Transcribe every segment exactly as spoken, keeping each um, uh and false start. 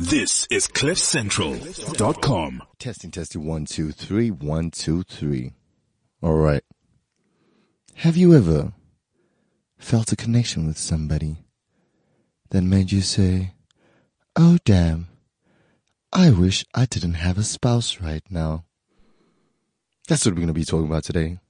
This is cliff central dot com. Testing, testing, one, two, three, one, two, three. All right. Have you ever felt a connection with somebody that made you say, oh, damn, I wish I didn't have a spouse right now? That's what we're going to be talking about today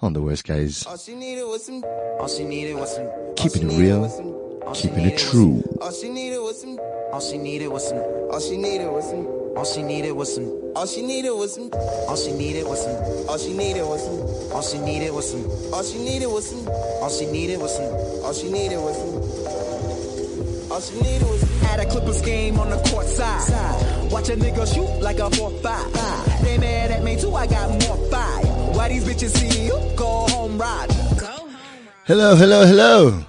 on The Worst Guys. All she needed was some, all she needed was some, keeping it real, keeping it true. All she needed was some, all she needed was some, all she needed was some, all she needed was some, all she needed was some, all she needed was some, all she needed was some, all she needed was some, all she needed was some, all she needed was some, all she needed was some, all she needed was some. At a Clippers game on the court side, watch a nigga shoot like a four five. They mad at me too, I got more fire. Why these bitches see you? Go home, ride. Hello, hello, hello.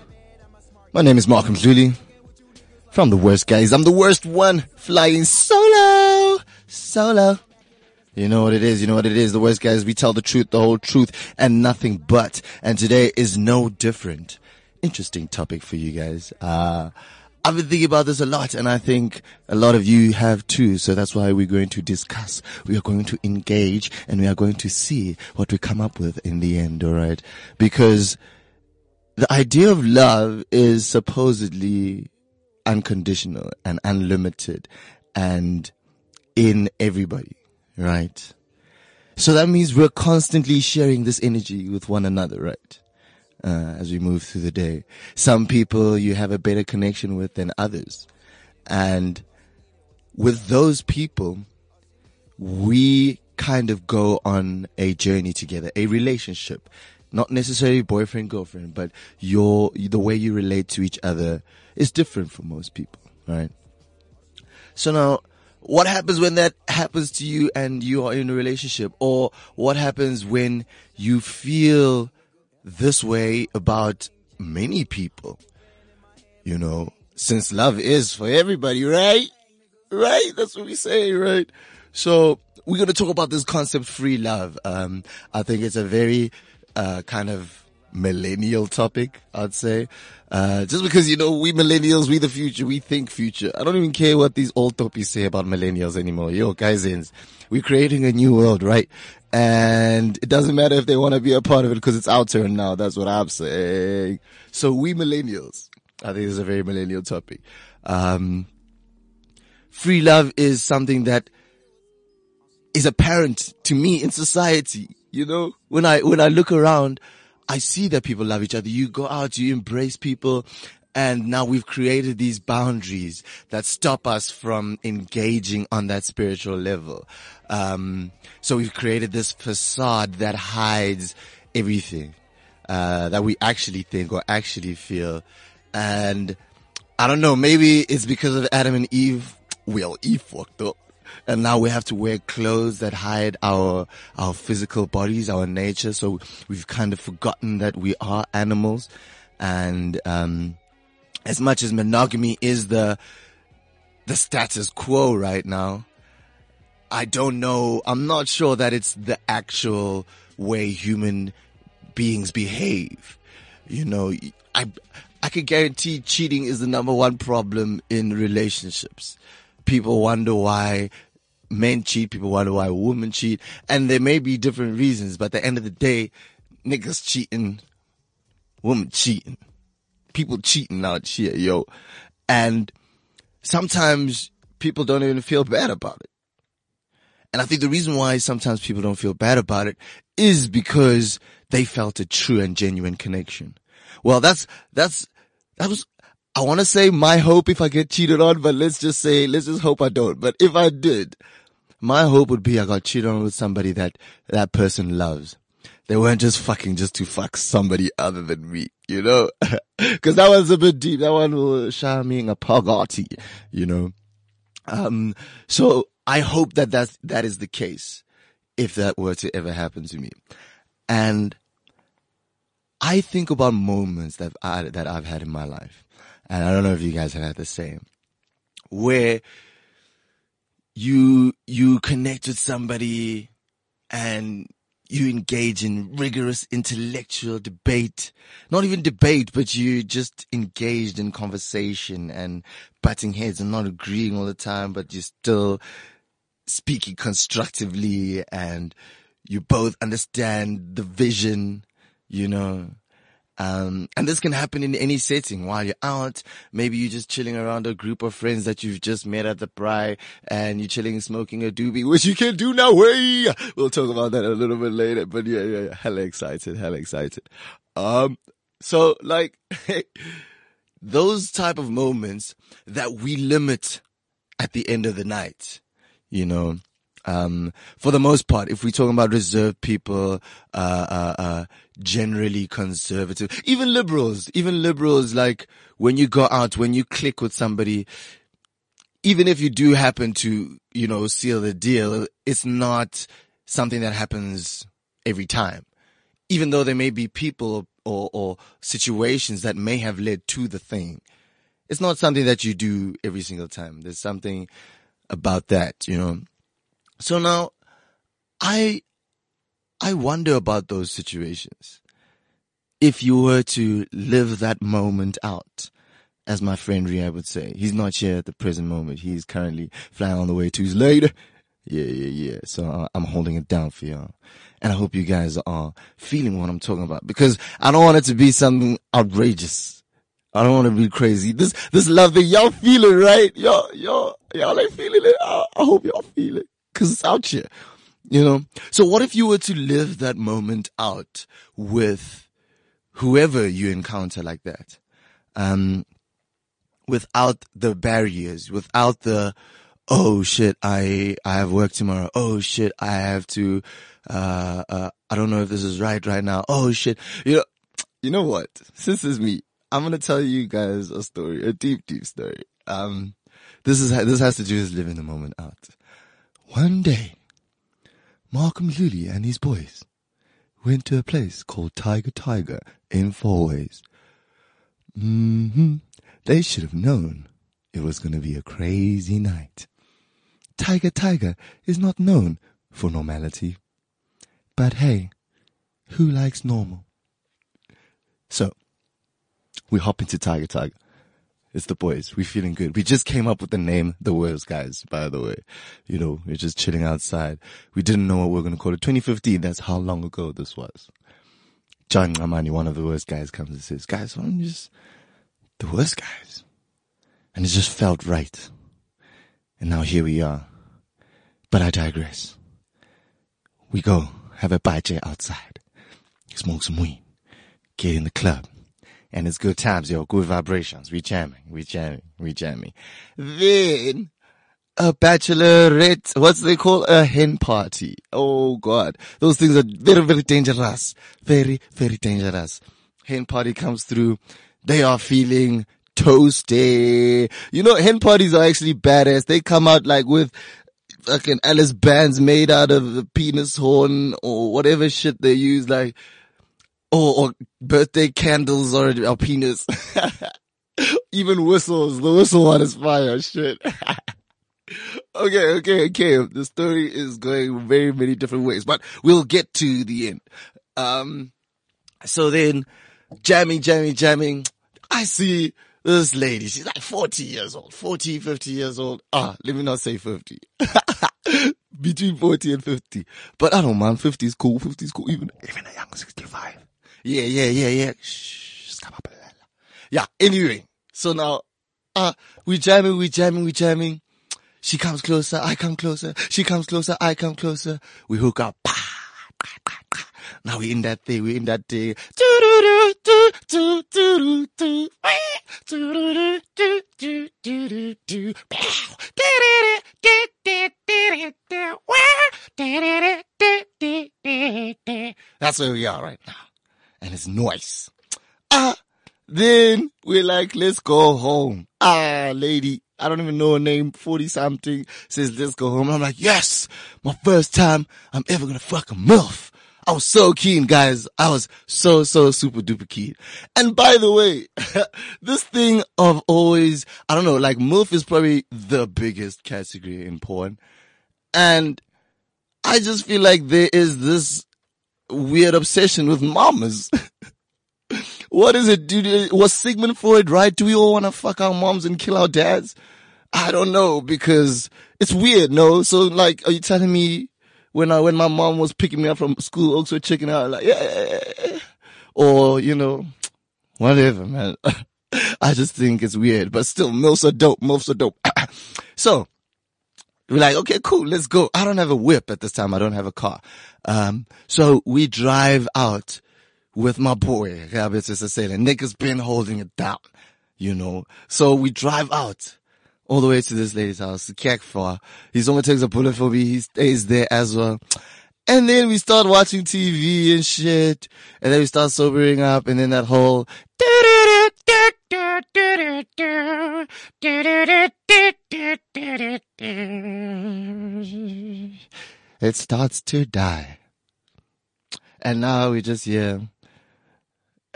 My name is Mark Mdluli from The Worst Guys. I'm the worst one flying solo, solo. You know what it is, you know what it is. The Worst Guys, we tell the truth, the whole truth, and nothing but. And today is no different. Interesting topic for you guys. Uh, I've been thinking about this a lot, and I think a lot of you have too. So that's why we're going to discuss, we are going to engage, and we are going to see what we come up with in the end, all right? Because the idea of love is supposedly unconditional and unlimited and in everybody, right? So that means we're constantly sharing this energy with one another, right? Uh, as we move through the day. Some people you have a better connection with than others. And with those people, we kind of go on a journey together, a relationship. Not necessarily boyfriend, girlfriend, but your the way you relate to each other is different for most people, right? So now, what happens when that happens to you and you are in a relationship? Or what happens when you feel this way about many people? You know, since love is for everybody, right? Right? That's what we say, right? So we're going to talk about this concept, free love. Um, I think it's a very... Uh, kind of millennial topic, I'd say. Uh, just because, you know, we millennials, we the future, we think future. I don't even care what these old topics say about millennials anymore. Yo, guys, we're creating a new world, right? And it doesn't matter if they want to be a part of it because it's our turn now. That's what I'm saying. So we millennials, I think this is a very millennial topic. Um, free love is something that is apparent to me in society. You know, when I, when I look around, I see that people love each other. You go out, you embrace people. And now we've created these boundaries that stop us from engaging on that spiritual level. Um, so we've created this facade that hides everything, uh, that we actually think or actually feel. And I don't know, maybe it's because of Adam and Eve. Well, Eve fucked up. And now we have to wear clothes that hide our our physical bodies, our nature. So we've kind of forgotten that we are animals. And um as much as monogamy is the the status quo right now, I don't know. I'm not sure that it's the actual way human beings behave. You know, I I can guarantee cheating is the number one problem in relationships. People wonder why men cheat. People wonder why women cheat. And there may be different reasons, but at the end of the day, niggas cheating, women cheating, people cheating out here, yo. And sometimes people don't even feel bad about it. And I think the reason why sometimes people don't feel bad about it is because they felt a true and genuine connection. Well, that's, that's, that was, I want to say my hope if I get cheated on, but let's just say, let's just hope I don't. But if I did, my hope would be I got cheated on with somebody that that person loves. They weren't just fucking just to fuck somebody other than me, you know? Because that one's a bit deep. That one will shower me in a pagati, you know? Um, so I hope that that's, that is the case if that were to ever happen to me. And I think about moments that I, that I've had in my life. And I don't know if you guys have had the same, where you, you connect with somebody and you engage in rigorous intellectual debate, not even debate, but you just engaged in conversation and butting heads and not agreeing all the time, but you're still speaking constructively and you both understand the vision, you know. Um, and this can happen in any setting while you're out. Maybe you're just chilling around a group of friends that you've just met at the Pry and you're chilling, smoking a doobie, which you can do now. Way. We'll talk about that a little bit later, but yeah, yeah, yeah. Hella excited, hella excited. Um, so like those type of moments that we limit at the end of the night, you know, um, for the most part, if we're talking about reserved people, uh, uh, uh, generally conservative, even liberals, even liberals, like when you go out, when you click with somebody, even if you do happen to, you know, seal the deal, it's not something that happens every time, even though there may be people or, or situations that may have led to the thing. It's not something that you do every single time. There's something about that, you know. So now, I, I wonder about those situations. If you were to live that moment out, as my friend Ria would say, he's not here at the present moment. He's currently flying on the way to his later. Yeah, yeah, yeah. So uh, I'm holding it down for y'all. And I hope you guys are feeling what I'm talking about, because I don't want it to be something outrageous. I don't want to be crazy. This, this love that y'all feeling, right? Y'all, y'all, y'all ain't feeling it. I, I hope y'all feel it, because it's out here, you know. So what if you were to live that moment out with whoever you encounter like that, um, without the barriers, without the, oh shit, I, I have work tomorrow. Oh shit, I have to, uh, uh, I don't know if this is right right now. Oh shit. You know, you know what? Since it's me, I'm going to tell you guys a story, a deep, deep story. Um, this is, this has to do with living the moment out. One day, Malcolm Lully and his boys went to a place called Tiger Tiger in Fourways. Mm-hmm. They should have known it was going to be a crazy night. Tiger Tiger is not known for normality. But hey, who likes normal? So, we hop into Tiger Tiger. It's the boys. We're feeling good. We just came up with the name, The Worst Guys, by the way. You know, we're just chilling outside. We didn't know what we were going to call it. twenty fifteen, that's how long ago this was. John Ramani, one of the worst guys, comes and says, guys, why don't you just, The Worst Guys? And it just felt right. And now here we are. But I digress. We go have a baje outside, smoke some weed, get in the club. And it's good times, yo, good vibrations. We jamming, we jamming, we jamming. Then, a bachelorette, what's they call? A hen party. Oh, God. Those things are very, very dangerous. Very, very dangerous. Hen party comes through. They are feeling toasty. You know, hen parties are actually badass. They come out like with fucking Alice bands made out of the penis horn or whatever shit they use, like... Or, or birthday candles or our penis. Even whistles. The whistle one is fire. Shit. okay, okay, okay. The story is going very, very different ways, but we'll get to the end. Um, so then jamming, jamming, jamming. I see this lady. She's like forty years old, forty, fifty years old. Ah, let me not say fifty. Between forty and fifty. But I don't mind. fifty is cool. fifty is cool. Even, even a young sixty-five. Yeah, yeah, yeah, yeah. Shh. Yeah, anyway. So now, uh, we jamming, we jamming, we jamming. She comes closer, I come closer. She comes closer, I come closer. We hook up. Now we in that thing, we in that thing. That's where we are right now. And it's noise. Ah, then we're like, let's go home. Ah, lady, I don't even know her name, forty something, says, let's go home. And I'm like, yes, my first time I'm ever going to fuck a MILF. I was so keen, guys. I was so, so super duper keen. And by the way, this thing of always, I don't know, like MILF is probably the biggest category in porn. And I just feel like there is this weird obsession with mamas. What is it, dude? Was Sigmund Freud right? Do we all want to fuck our moms and kill our dads? I don't know, because it's weird, no? So, like, are you telling me when I, when my mom was picking me up from school, also checking out, like, yeah, or, you know, whatever, man. I just think it's weird, but still, MILFs are dope, MILFs are dope. So, we're like, okay, cool, let's go. I don't have a whip at this time. I don't have a car. Um, so we drive out with my boy, Rabit Sesele. Nick has been holding it down, you know. So we drive out all the way to this lady's house, Kekfa. He someone takes a bullet for me. He stays there as well. And then we start watching T V and shit. And then we start sobering up. And then that whole... It starts to die. And now we just hear... Yeah.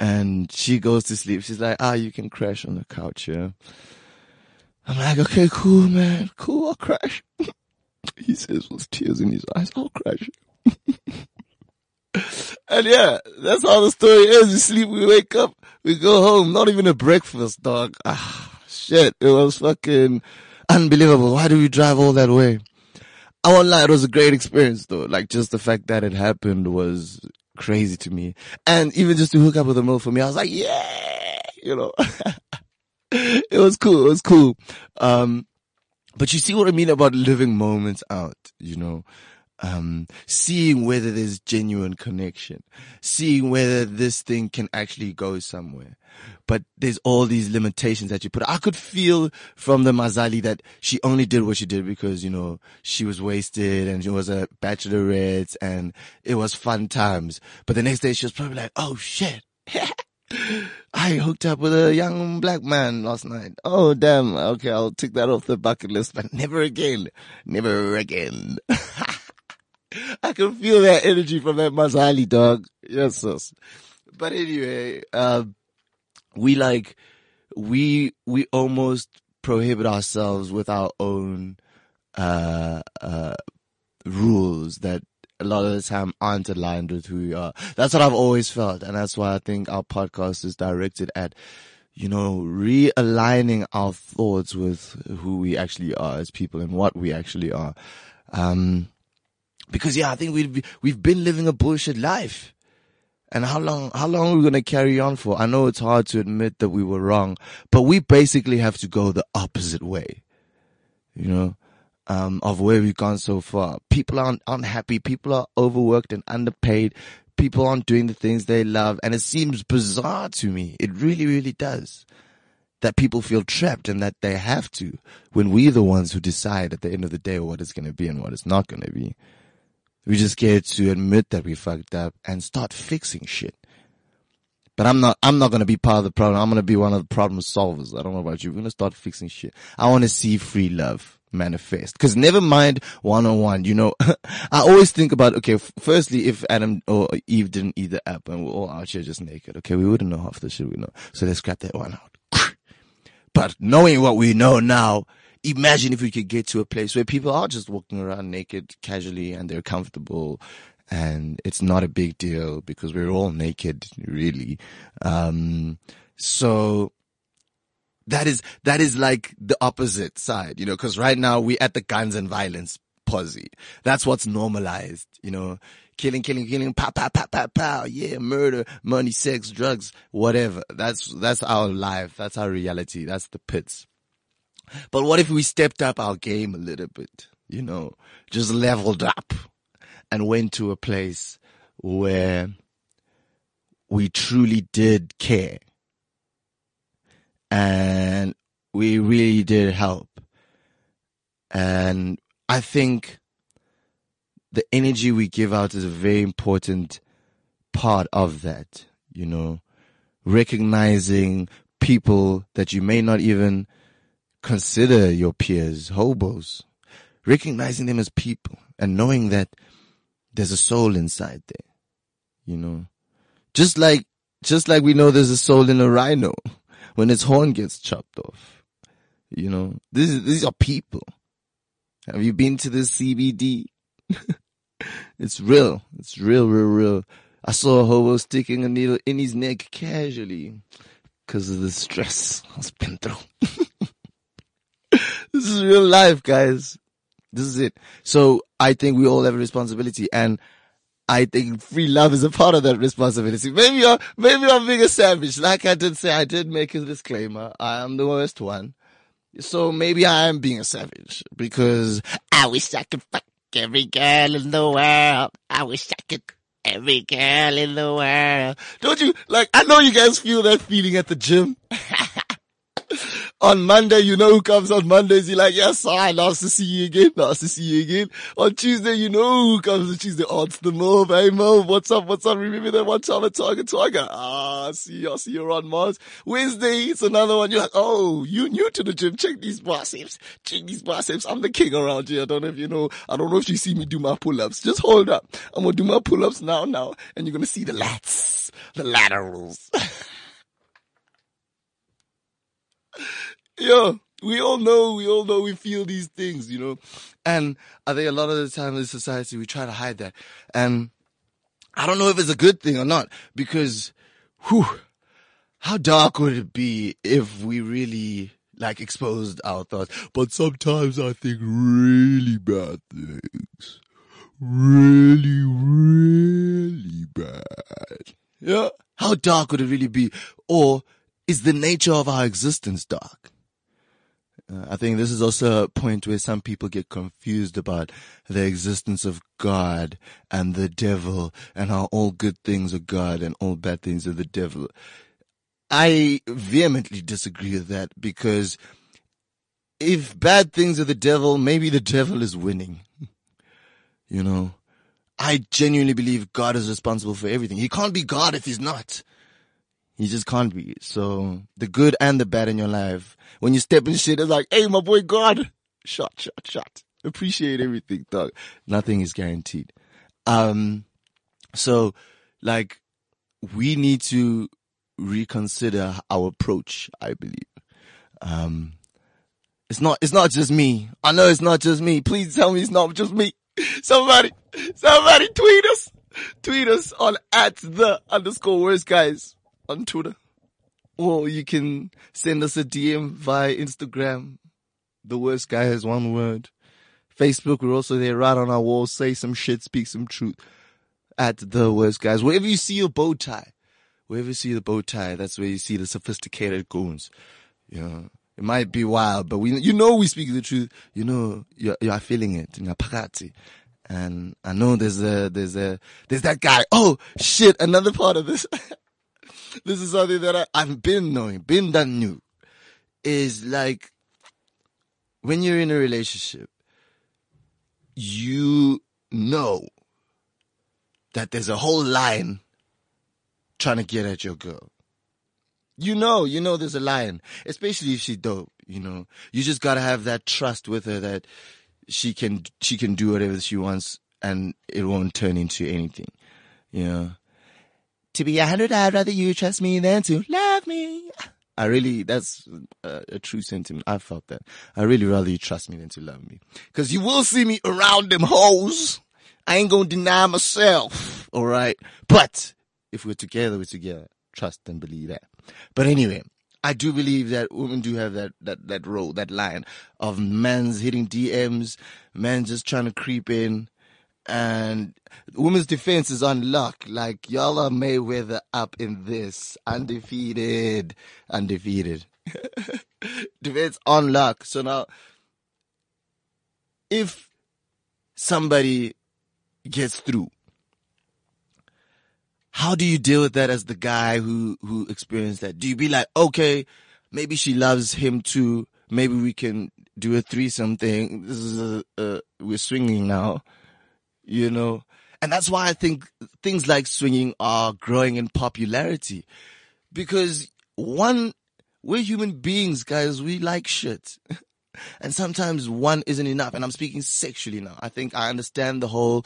And she goes to sleep. She's like, ah, you can crash on the couch here. Yeah? I'm like, okay, cool, man. Cool, I'll crash. He says with tears in his eyes, I'll crash. And yeah, that's how the story is. We sleep, we wake up, we go home. Not even a breakfast, dog. Ah, shit. It was fucking unbelievable. Why do we drive all that way? I won't lie, it was a great experience, though. Like, just the fact that it happened was crazy to me. And even just to hook up with a MILF for me, I was like, yeah, you know. It was cool. It was cool. Um, but you see what I mean about living moments out, you know, um, seeing whether there's genuine connection, seeing whether this thing can actually go somewhere. But there's all these limitations that you put. I could feel from the Mazali that she only did what she did because, you know, she was wasted and she was a bachelorette and it was fun times. But the next day she was probably like, oh shit. I hooked up with a young black man last night. Oh, damn. Okay, I'll take that off the bucket list, but never again. Never again. I can feel that energy from that Mazali, dog. Yes, yes. But anyway, uh, we like, we, we almost prohibit ourselves with our own, uh, uh, rules that a lot of the time aren't aligned with who we are. That's what I've always felt. And that's why I think our podcast is directed at, you know, realigning our thoughts with who we actually are as people and what we actually are. Um, because yeah, I think we've, be, we've been living a bullshit life. And how long, how long are we going to carry on for? I know it's hard to admit that we were wrong, but we basically have to go the opposite way, you know? Um, of where we've gone so far. People aren't, aren't happy. People are overworked and underpaid. People aren't doing the things they love. And it seems bizarre to me. It really, really does. That people feel trapped and that they have to. When we're the ones who decide at the end of the day what it's going to be and what it's not going to be. We're just scared to admit that we fucked up and start fixing shit. But I'm not, I'm not going to be part of the problem. I'm going to be one of the problem solvers. I don't know about you. We're going to start fixing shit. I want to see free love manifest, because never mind one-on-one, you know. I always think about, okay, f- firstly, if Adam or Eve didn't eat the apple and we're all out here just naked, okay, we wouldn't know half the shit we know, so let's scrap that one out. But knowing what we know now, imagine if we could get to a place where people are just walking around naked casually and they're comfortable and it's not a big deal because we're all naked, really. Um so That is, that is like the opposite side, you know, cause right now we're at the guns and violence posse. That's what's normalized, you know, killing, killing, killing, pow, pow, pow, pow, pow. Yeah. Murder, money, sex, drugs, whatever. That's, that's our life. That's our reality. That's the pits. But what if we stepped up our game a little bit, you know, just leveled up and went to a place where we truly did care? And we really did help. And I think the energy we give out is a very important part of that, you know, recognizing people that you may not even consider your peers, hobos, recognizing them as people and knowing that there's a soul inside there, you know, just like, just like we know there's a soul in a rhino. When its horn gets chopped off, you know, this is, these are people. Have you been to the C B D? It's real. It's real, real, real. I saw a hobo sticking a needle in his neck casually because of the stress I've been through. This is real life, guys. This is it. So I think we all have a responsibility, and I think free love is a part of that responsibility. Maybe I'm, maybe I'm being a savage. Like I did say, I did make a disclaimer. I am the worst one. So maybe I am being a savage because I wish I could fuck every girl in the world. I wish I could every girl in the world. Don't you, like, I know you guys feel that feeling at the gym. On Monday, you know who comes on Mondays. You're like, yes, I nice to see you again. Nice to see you again. On Tuesday, you know who comes on Tuesday. Oh, it's the Move. Hey, Move, what's up? What's up? Remember that one time at Tiger Tiger? Ah, I see you. I see you're on Mars. Wednesday, it's another one. You're like, oh, you new to the gym. Check these biceps. Check these biceps. I'm the king around here. I don't know if you know. I don't know if you see me do my pull-ups. Just hold up. I'm going to do my pull-ups now, now. And you're going to see the lats. The laterals. Yo, we all know, we all know, we feel these things, you know. And I think a lot of the time in society, we try to hide that. And I don't know if it's a good thing or not, because, whew, how dark would it be if we really, like, exposed our thoughts? But sometimes I think really bad things. Really, really bad. Yeah. How dark would it really be? Or is the nature of our existence dark? Uh, I think this is also a point where some people get confused about the existence of God and the devil, and how all good things are God and all bad things are the devil. I vehemently disagree with that, because if bad things are the devil, maybe the devil is winning. You know, I genuinely believe God is responsible for everything. He can't be God if he's not. You just can't be. So the good and the bad in your life, when you step in shit, it's like, hey, my boy, God, shot, shot, shot. Appreciate everything, dog. Nothing is guaranteed. Um, so like we need to reconsider our approach, I believe. Um, it's not, it's not just me. I know it's not just me. Please tell me it's not just me. Somebody, somebody tweet us, tweet us on at the underscore worst guys on Twitter, or you can send us a D M via Instagram. The Worst Guy has one word. Facebook, we're also there, right on our wall. Say some shit, speak some truth. At The Worst Guys, wherever you see your bow tie, wherever you see the bow tie, that's where you see the sophisticated goons. You know, it might be wild, but we, you know, we speak the truth. You know, you are feeling it in a parati. And I know there's a, there's a, there's that guy. Oh shit! Another part of this. This is something that I, I've been knowing, been that new, is like when you're in a relationship, you know that there's a whole line trying to get at your girl. You know, you know there's a line, especially if she's dope, you know. You just got to have that trust with her that she can she can do whatever she wants and it won't turn into anything, you know. To be a hundred, I'd rather you trust me than to love me. I really, that's a, a true sentiment. I felt that. I really rather you trust me than to love me. Cause you will see me around them hoes. I ain't gonna deny myself. All right. But if we're together, we're together. Trust and believe that. But anyway, I do believe that women do have that, that, that role, that line of man's hitting D Ms, man just trying to creep in. And women's defense is on lock. Like, y'all are Mayweather up in this. Undefeated. Undefeated. Defense on lock. So now, if somebody gets through, how do you deal with that as the guy who, who experienced that? Do you be like, okay, maybe she loves him too. Maybe we can do a threesome thing. This is a, uh, we're swinging now. You know, and that's why I think things like swinging are growing in popularity, because one, we're human beings, guys. We like shit. And sometimes one isn't enough. And I'm speaking sexually now. I think I understand the whole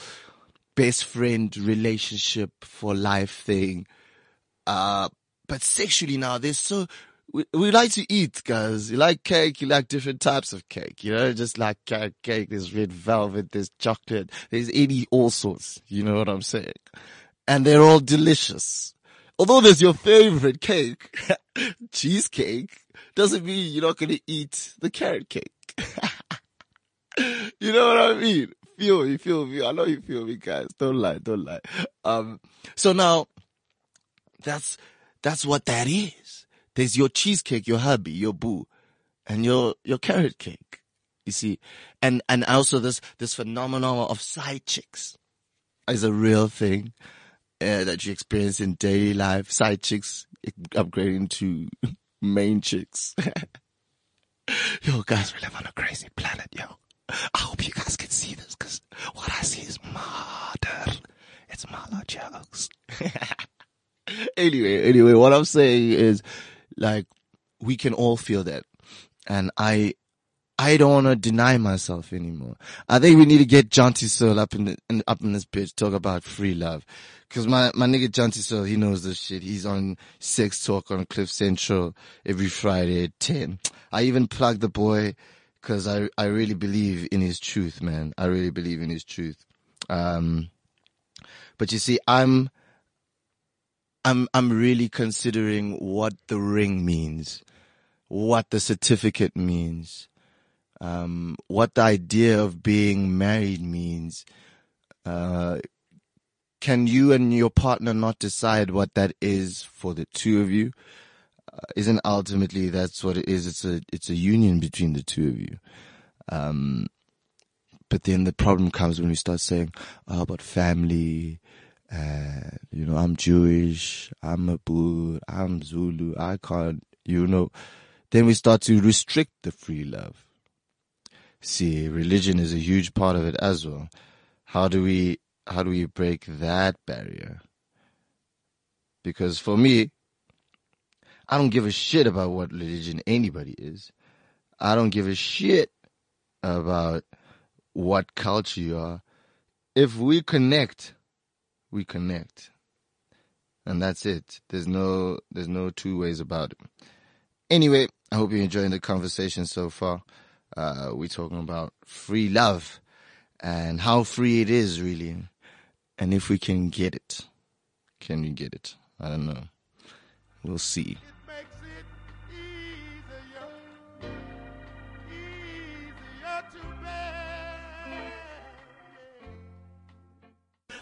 best friend relationship for life thing. Uh, but sexually now, there's so we, we like to eat, guys. You like cake, you like different types of cake, you know, just like carrot cake, there's red velvet, there's chocolate, there's any, all sorts, you know what I'm saying? And they're all delicious. Although there's your favorite cake, cheesecake, doesn't mean you're not going to eat the carrot cake. You know what I mean? Feel me, feel me. I know you feel me, guys. Don't lie, don't lie. Um, so now, that's, that's what that is. There's your cheesecake, your hubby, your boo, and your, your carrot cake. You see? And, and also this, this phenomenon of side chicks is a real thing uh, that you experience in daily life. Side chicks upgrading to main chicks. Yo, guys, we live on a crazy planet, yo. I hope you guys can see this, because what I see is murder. It's murder jokes. Anyway, anyway, what I'm saying is, like, we can all feel that. And I I don't want to deny myself anymore. I think we need to get Jonty Searle up in, the, in up in this bitch, talk about free love. Because my, my nigga Jonty Searle, he knows this shit. He's on Sex Talk on Cliff Central every Friday at ten. I even plug the boy, because I, I really believe in his truth, man. I really believe in his truth. Um, but you see, I'm, I'm, I'm really considering what the ring means, what the certificate means, um, what the idea of being married means. Uh, can you and your partner not decide what that is for the two of you? Isn't ultimately that's what it is. It's a, it's a union between the two of you. Um, but then the problem comes when we start saying, oh, about family, and, you know, I'm Jewish, I'm Mapud, I'm Zulu, I can't, you know. Then we start to restrict the free love. See, religion is a huge part of it as well. How do we, how do we break that barrier? Because for me, I don't give a shit about what religion anybody is. I don't give a shit about what culture you are. If we connect, we connect. And that's it. There's no, there's no two ways about it. Anyway, I hope you're enjoying the conversation so far. Uh, we're talking about free love and how free it is, really. And if we can get it. Can we get it? I don't know. We'll see.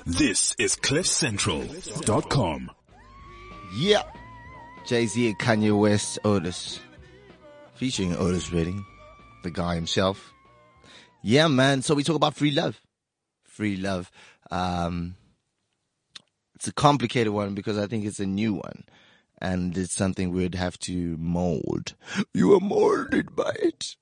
This is cliff central dot com. Yeah. Jay-Z and Kanye West, Otis. Featuring Otis Redding, the guy himself. Yeah, man. So we talk about free love. Free love. Um, it's a complicated one because I think it's a new one. And it's something we'd have to mold. You are molded by it.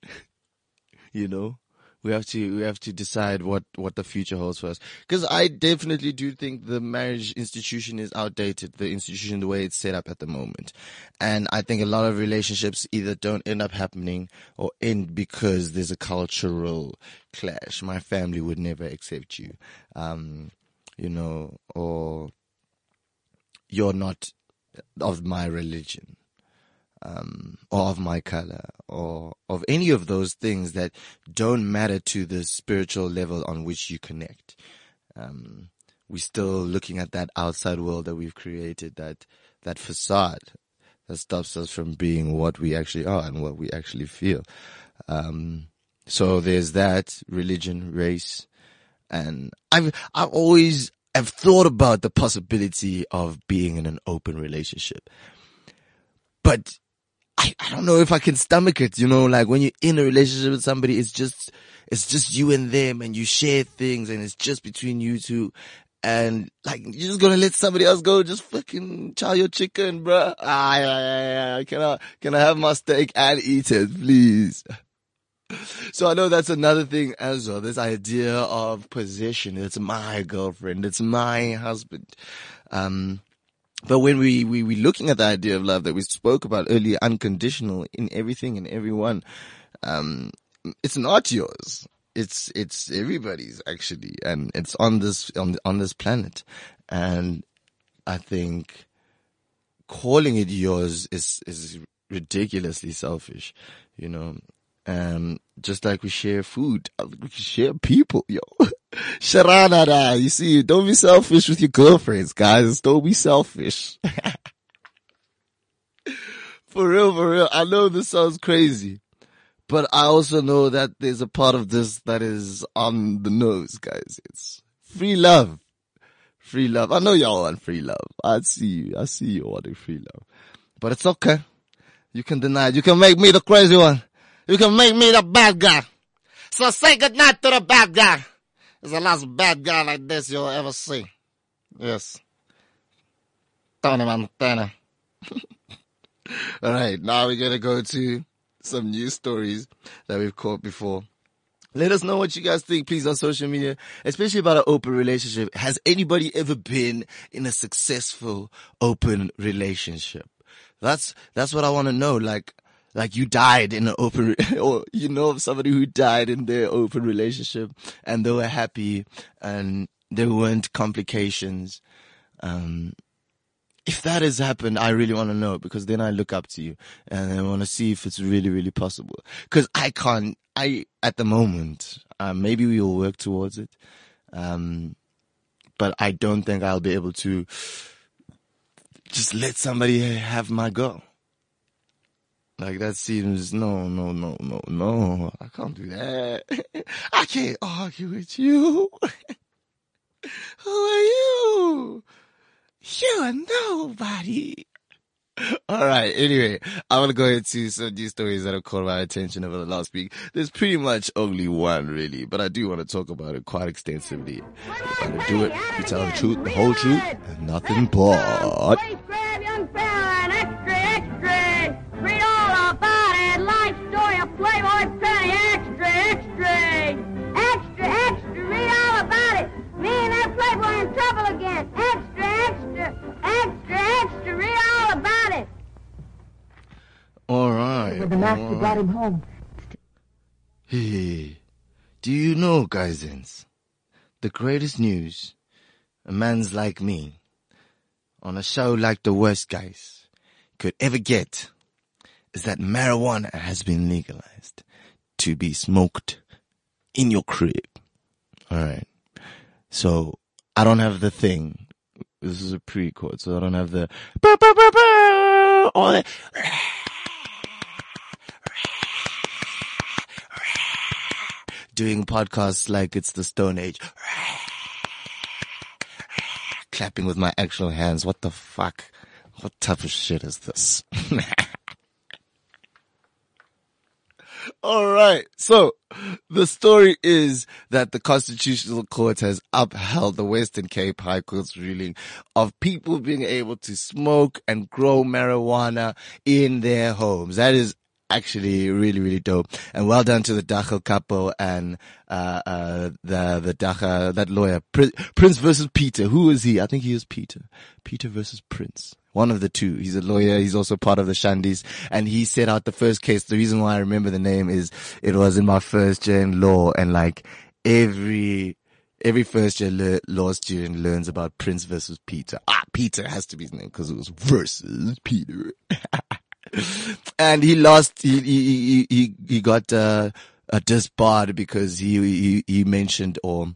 You know? We have to, we have to decide what, what the future holds for us. Cause I definitely do think the marriage institution is outdated. The institution, the way it's set up at the moment. And I think a lot of relationships either don't end up happening or end because there's a cultural clash. My family would never accept you. Um, you know, or you're not of my religion, um, or of my color, or of any of those things that don't matter to the spiritual level on which you connect. Um, we're still looking at that outside world that we've created, that, that facade that stops us from being what we actually are and what we actually feel. Um, so there's that, religion, race, and I've, I've always, I've thought about the possibility of being in an open relationship. But I, I don't know if I can stomach it, you know, like when you're in a relationship with somebody, it's just, it's just you and them and you share things and it's just between you two. And like, you're just going to let somebody else go, just fucking chow your chicken, bruh. Ah, yeah, yeah, yeah. Can I, can I have my steak and eat it, please? So I know that's another thing as well. This idea of possession. It's my girlfriend. It's my husband. Um, but when we, we, we looking at the idea of love that we spoke about earlier, unconditional in everything and everyone, um, it's not yours. It's, it's everybody's actually. And it's on this, on, on this planet. And I think calling it yours is, is, ridiculously selfish, you know. Um, just like we share food, we share people, yo. Sharanada, you see, don't be selfish with your girlfriends, guys. Don't be selfish. For real, for real. I know this sounds crazy, but I also know that there's a part of this that is on the nose, guys. It's free love. Free love. I know y'all want free love. I see you. I see you wanting free love. But it's okay. You can deny it. You can make me the crazy one. You can make me the bad guy. So say goodnight to the bad guy. There's the last bad guy like this you'll ever see. Yes. Tony Montana. All right. Now we're going to go to some news stories that we've caught before. Let us know what you guys think, please, on social media, especially about an open relationship. Has anybody ever been in a successful open relationship? That's, that's what I want to know. Like, like you died in an open, or you know of somebody who died in their open relationship and they were happy and there weren't complications. Um, if that has happened, I really want to know, because then I look up to you and I want to see if it's really, really possible. Cause I can't, I, at the moment, uh, maybe we will work towards it. Um, but I don't think I'll be able to just let somebody have my girl. Like, that seems, no, no, no, no, no. I can't do that. I can't argue with you. Who are you? You are nobody. All right. Anyway, I'm going to go into some new stories that have caught my attention over the last week. There's pretty much only one, really, but I do want to talk about it quite extensively. If I do it, we tell the truth, the whole truth, and nothing but. All right. When the master brought him home. Hey, do you know, guys, the greatest news, a man's like me, on a show like The Worst Guys, could ever get, is that marijuana has been legalized to be smoked in your crib. All right. So I don't have the thing. This is a pre-chord, so I don't have the... all that... doing podcasts like it's the Stone Age. Clapping with my actual hands. What the fuck? What type of shit is this? All right. So the story is that the Constitutional Court has upheld the Western Cape High Court's ruling of people being able to smoke and grow marijuana in their homes. That is actually really, really dope. And well done to the Dachel Kapo and, uh, uh, the, the Dachel, that lawyer. Prince, Prince versus Peter. Who is he? I think he is Peter. Peter versus Prince. One of the two. He's a lawyer. He's also part of the Shandis. And he set out the first case. The reason why I remember the name is it was in my first year in law, and like every, every first year le- law student learns about Prince versus Peter. Ah, Peter has to be his name because it was versus Peter. And he lost. He he he he got uh, uh, disbarred because he he he mentioned, or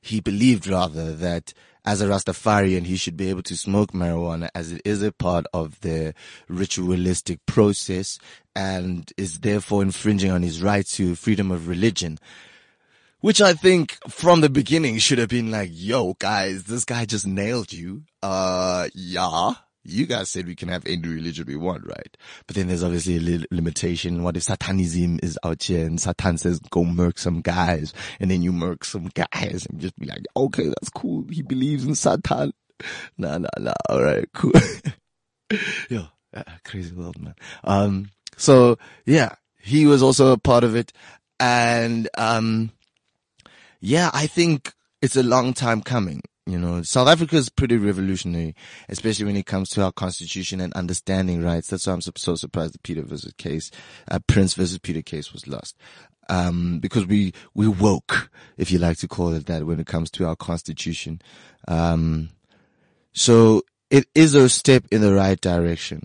he believed rather, that as a Rastafarian he should be able to smoke marijuana, as it is a part of the ritualistic process and is therefore infringing on his right to freedom of religion. Which I think from the beginning should have been like, yo, guys, this guy just nailed you. Uh, yeah. You guys said we can have any religion we want, right? But then there's obviously a li- limitation. What if Satanism is out here and Satan says, go murk some guys, and then you murk some guys and just be like, okay, that's cool. He believes in Satan. Nah, nah, nah. All right, cool. Yo, uh, crazy world, man. Um, so yeah, he was also a part of it. And, um, yeah, I think it's a long time coming. You know, South Africa is pretty revolutionary, especially when it comes to our constitution and understanding rights. That's why I'm so surprised the Peter versus case, uh, Prince versus Peter case was lost. Um, because we, we woke, if you like to call it that, when it comes to our constitution. Um, so it is a step in the right direction.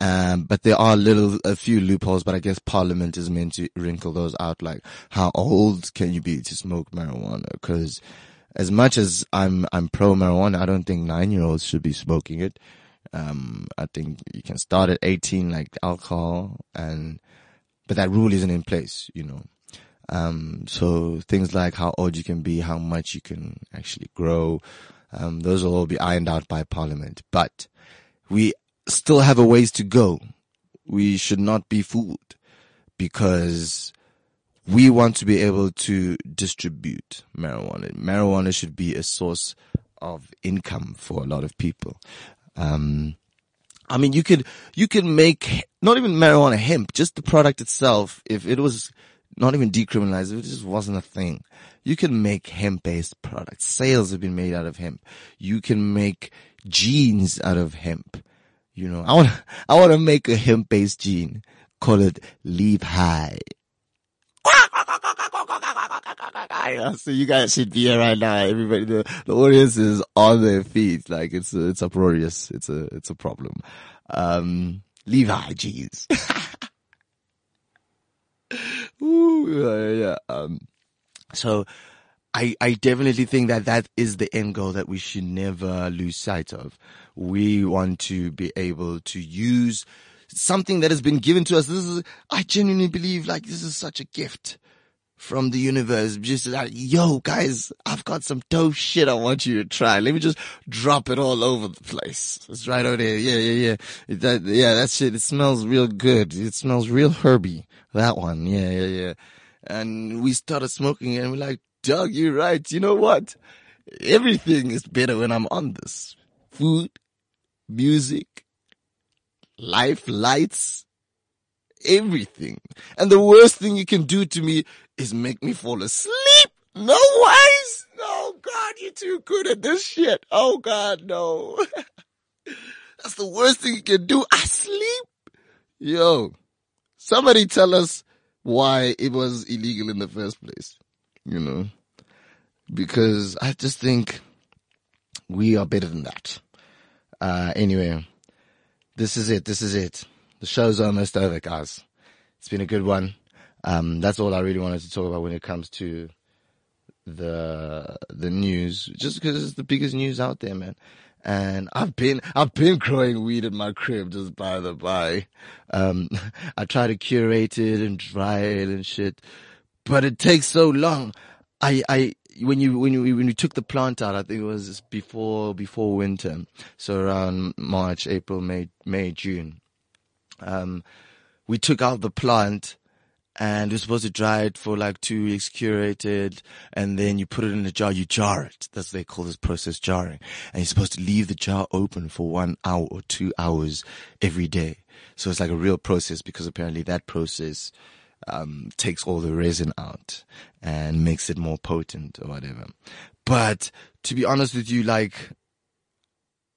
Um, but there are little, a few loopholes, but I guess Parliament is meant to wrinkle those out. Like, how old can you be to smoke marijuana? Because as much as I'm, I'm pro marijuana, I don't think nine year olds should be smoking it. Um, I think you can start at eighteen, like alcohol, and, but that rule isn't in place, you know. Um, so things like how old you can be, how much you can actually grow, um, those will all be ironed out by Parliament, but we still have a ways to go. We should not be fooled, because we want to be able to distribute marijuana. Marijuana should be a source of income for a lot of people. Um, I mean, you could, you could make not even marijuana, hemp, just the product itself. If it was not even decriminalized, if it just wasn't a thing, you can make hemp-based products. Sales have been made out of hemp. You can make jeans out of hemp. You know, I want, I want to make a hemp-based gene. Call it Leave High. So you guys should be here right now. Everybody, the, the audience is on their feet. Like, it's, it's uproarious. It's a, it's a problem. Um, Leave High jeans. Ooh, uh, yeah. Um, so I, I definitely think that that is the end goal that we should never lose sight of. We want to be able to use something that has been given to us. This is, I genuinely believe, like, this is such a gift from the universe. Just like, yo, guys, I've got some dope shit I want you to try. Let me just drop it all over the place. It's right over there. Yeah, yeah, yeah. It, that, yeah, that shit, it smells real good. It smells real herby. That one. Yeah, yeah, yeah. And we started smoking it and we're like, Doug, you're right. You know what? Everything is better when I'm on this. Food, music, life, lights, everything. And the worst thing you can do to me is make me fall asleep. No ways. Oh, God, you're too good at this shit. Oh, God, no. That's the worst thing you can do. I sleep. Yo, somebody tell us why it was illegal in the first place. You know, because I just think we are better than that. Uh, anyway, this is it. This is it. The show's almost over, guys. It's been a good one. Um, that's all I really wanted to talk about when it comes to the, the news, just because it's the biggest news out there, man. And I've been, I've been growing weed in my crib, just by the by. Um, I try to curate it and dry it and shit. But it takes so long. I, I, when you, when you, when you took the plant out, I think it was before, before winter. So around March, April, May, May, June. Um, we took out the plant and we're supposed to dry it for like two weeks, curate it. And then you put it in a jar, you jar it. That's what they call this process, jarring. And you're supposed to leave the jar open for one hour or two hours every day. So it's like a real process, because apparently that process Um, takes all the resin out and makes it more potent or whatever. But to be honest with you, like,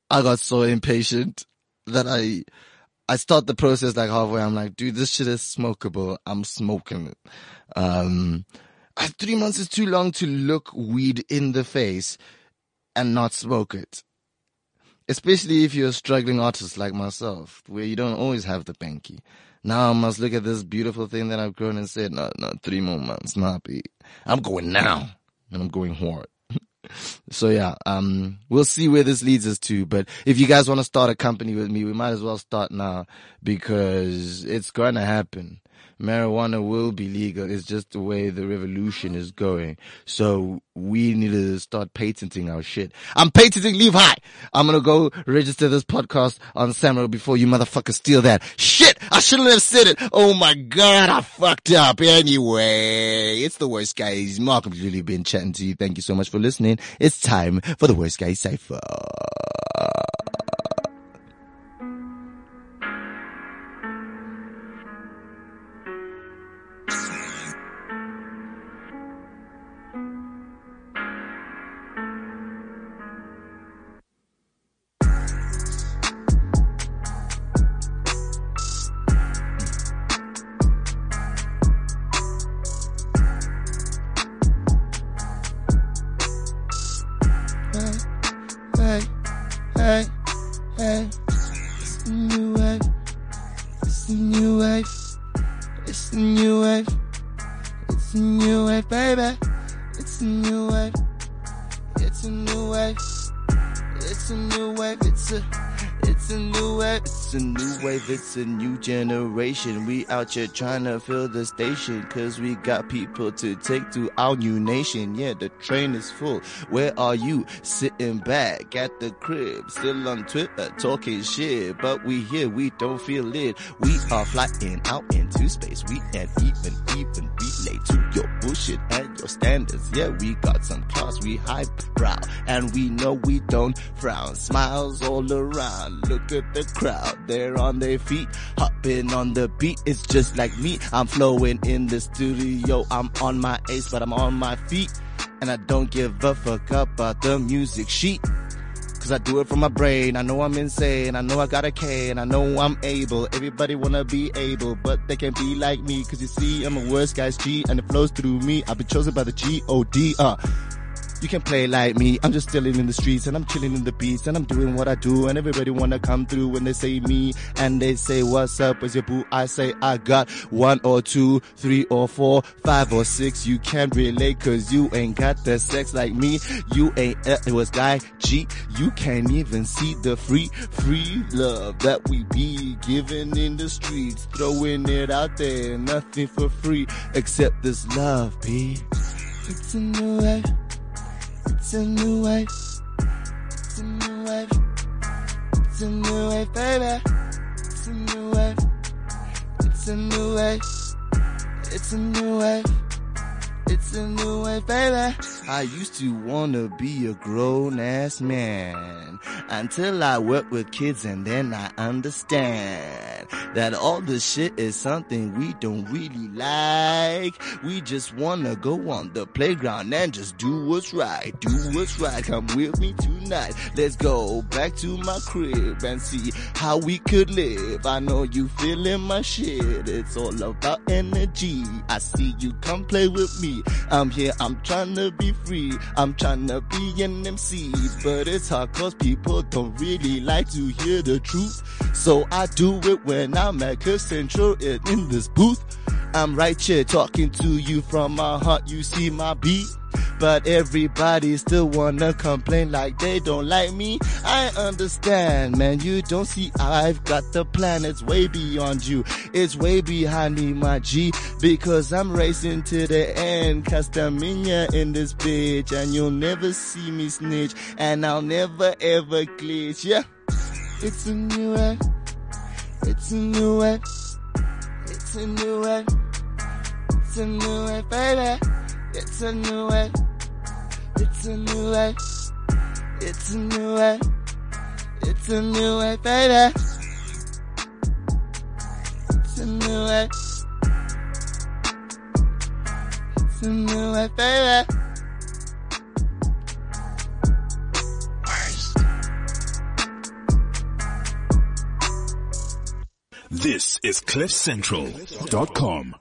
I got so impatient that I, I start the process like halfway. I'm like, dude, this shit is smokable. I'm smoking it. Um, three months is too long to look weed in the face and not smoke it. Especially if you're a struggling artist like myself, where you don't always have the banky. Now I must look at this beautiful thing that I've grown and said, no, no, three more months, not be. I'm going now, and I'm going hard. So yeah, um, we'll see where this leads us to. But if you guys want to start a company with me, we might as well start now, because it's going to happen. Marijuana will be legal. It's just the way the revolution is going. So we need to start patenting our shit. I'm patenting Leave High. I'm going to go register this podcast on Samro before you motherfuckers steal that. Shit, I shouldn't have said it. Oh, my God, I fucked up. Anyway, it's The Worst Guys. Malcolm Lully been chatting to you. Thank you so much for listening. It's time for The Worst Guys Cypher. Hey. baby. It's a new wave. It's a new wave. It's a new wave. It's a, it's a new wave. It's a new wave. It's a new generation. We out here trying to fill the station, cause we got people to take to our new nation. Yeah, the train is full. Where are you? Sitting back at the crib, still on Twitter talking shit. But we here, we don't feel it. We are flying out into space. We ain't even even relate to your bullshit and your standards. Yeah, we got some class. We highbrow, and we know we don't frown. Smiles all around. Look at the crowd. They're on their feet, hopping on the beat. It's just like me. I'm flowing in the studio. I'm on my ace, but I'm on my feet. And I don't give a fuck about the music sheet, cause I do it from my brain. I know I'm insane. I know I got a K, and I know I'm able. Everybody wanna be able, but they can't be like me. Cause you see, I'm a worst guy's G, and it flows through me. I've been chosen by the G O D. Uh You can play like me, I'm just still in the streets, and I'm chilling in the beats, and I'm doing what I do, and everybody wanna come through when they say me, and they say what's up, where's your boo? I say I got one or two, three or four, five or six. You can't relate cause you ain't got the sex like me. You ain't, uh, it was guy G. You can't even see the free, free love that we be giving in the streets, throwing it out there, nothing for free except this love, B. It's a new life. It's a new wave. It's a new wave. It's a new wave, baby. It's a new wave. It's a new wave. It's a new wave. It's a new wave, baby. I used to wanna be a grown-ass man until I worked with kids, and then I understand that all this shit is something we don't really like. We just wanna go on the playground and just do what's right. Do what's right. Come with me tonight. Let's go back to my crib and see how we could live. I know you feeling my shit. It's all about energy. I see you, come play with me. I'm here, I'm tryna be free, I'm tryna be an M C, but it's hard cause people don't really like to hear the truth, so I do it when I'm at Cliff Central and in this booth. I'm right here talking to you from my heart, you see my beat, but everybody still wanna complain like they don't like me. I understand, man, you don't see I've got the plan. It's way beyond you, it's way behind me, my G, because I'm racing to the end. Castamania in this bitch, and you'll never see me snitch, and I'll never ever glitch. Yeah, it's a new wave. It's a new wave. It's a new wave. It's a new wave, baby. It's a new wave. It's a new wave. It's a new wave. It's a new wave, baby. It's a new wave. It's a new wave, baby. This is cliff central dot com.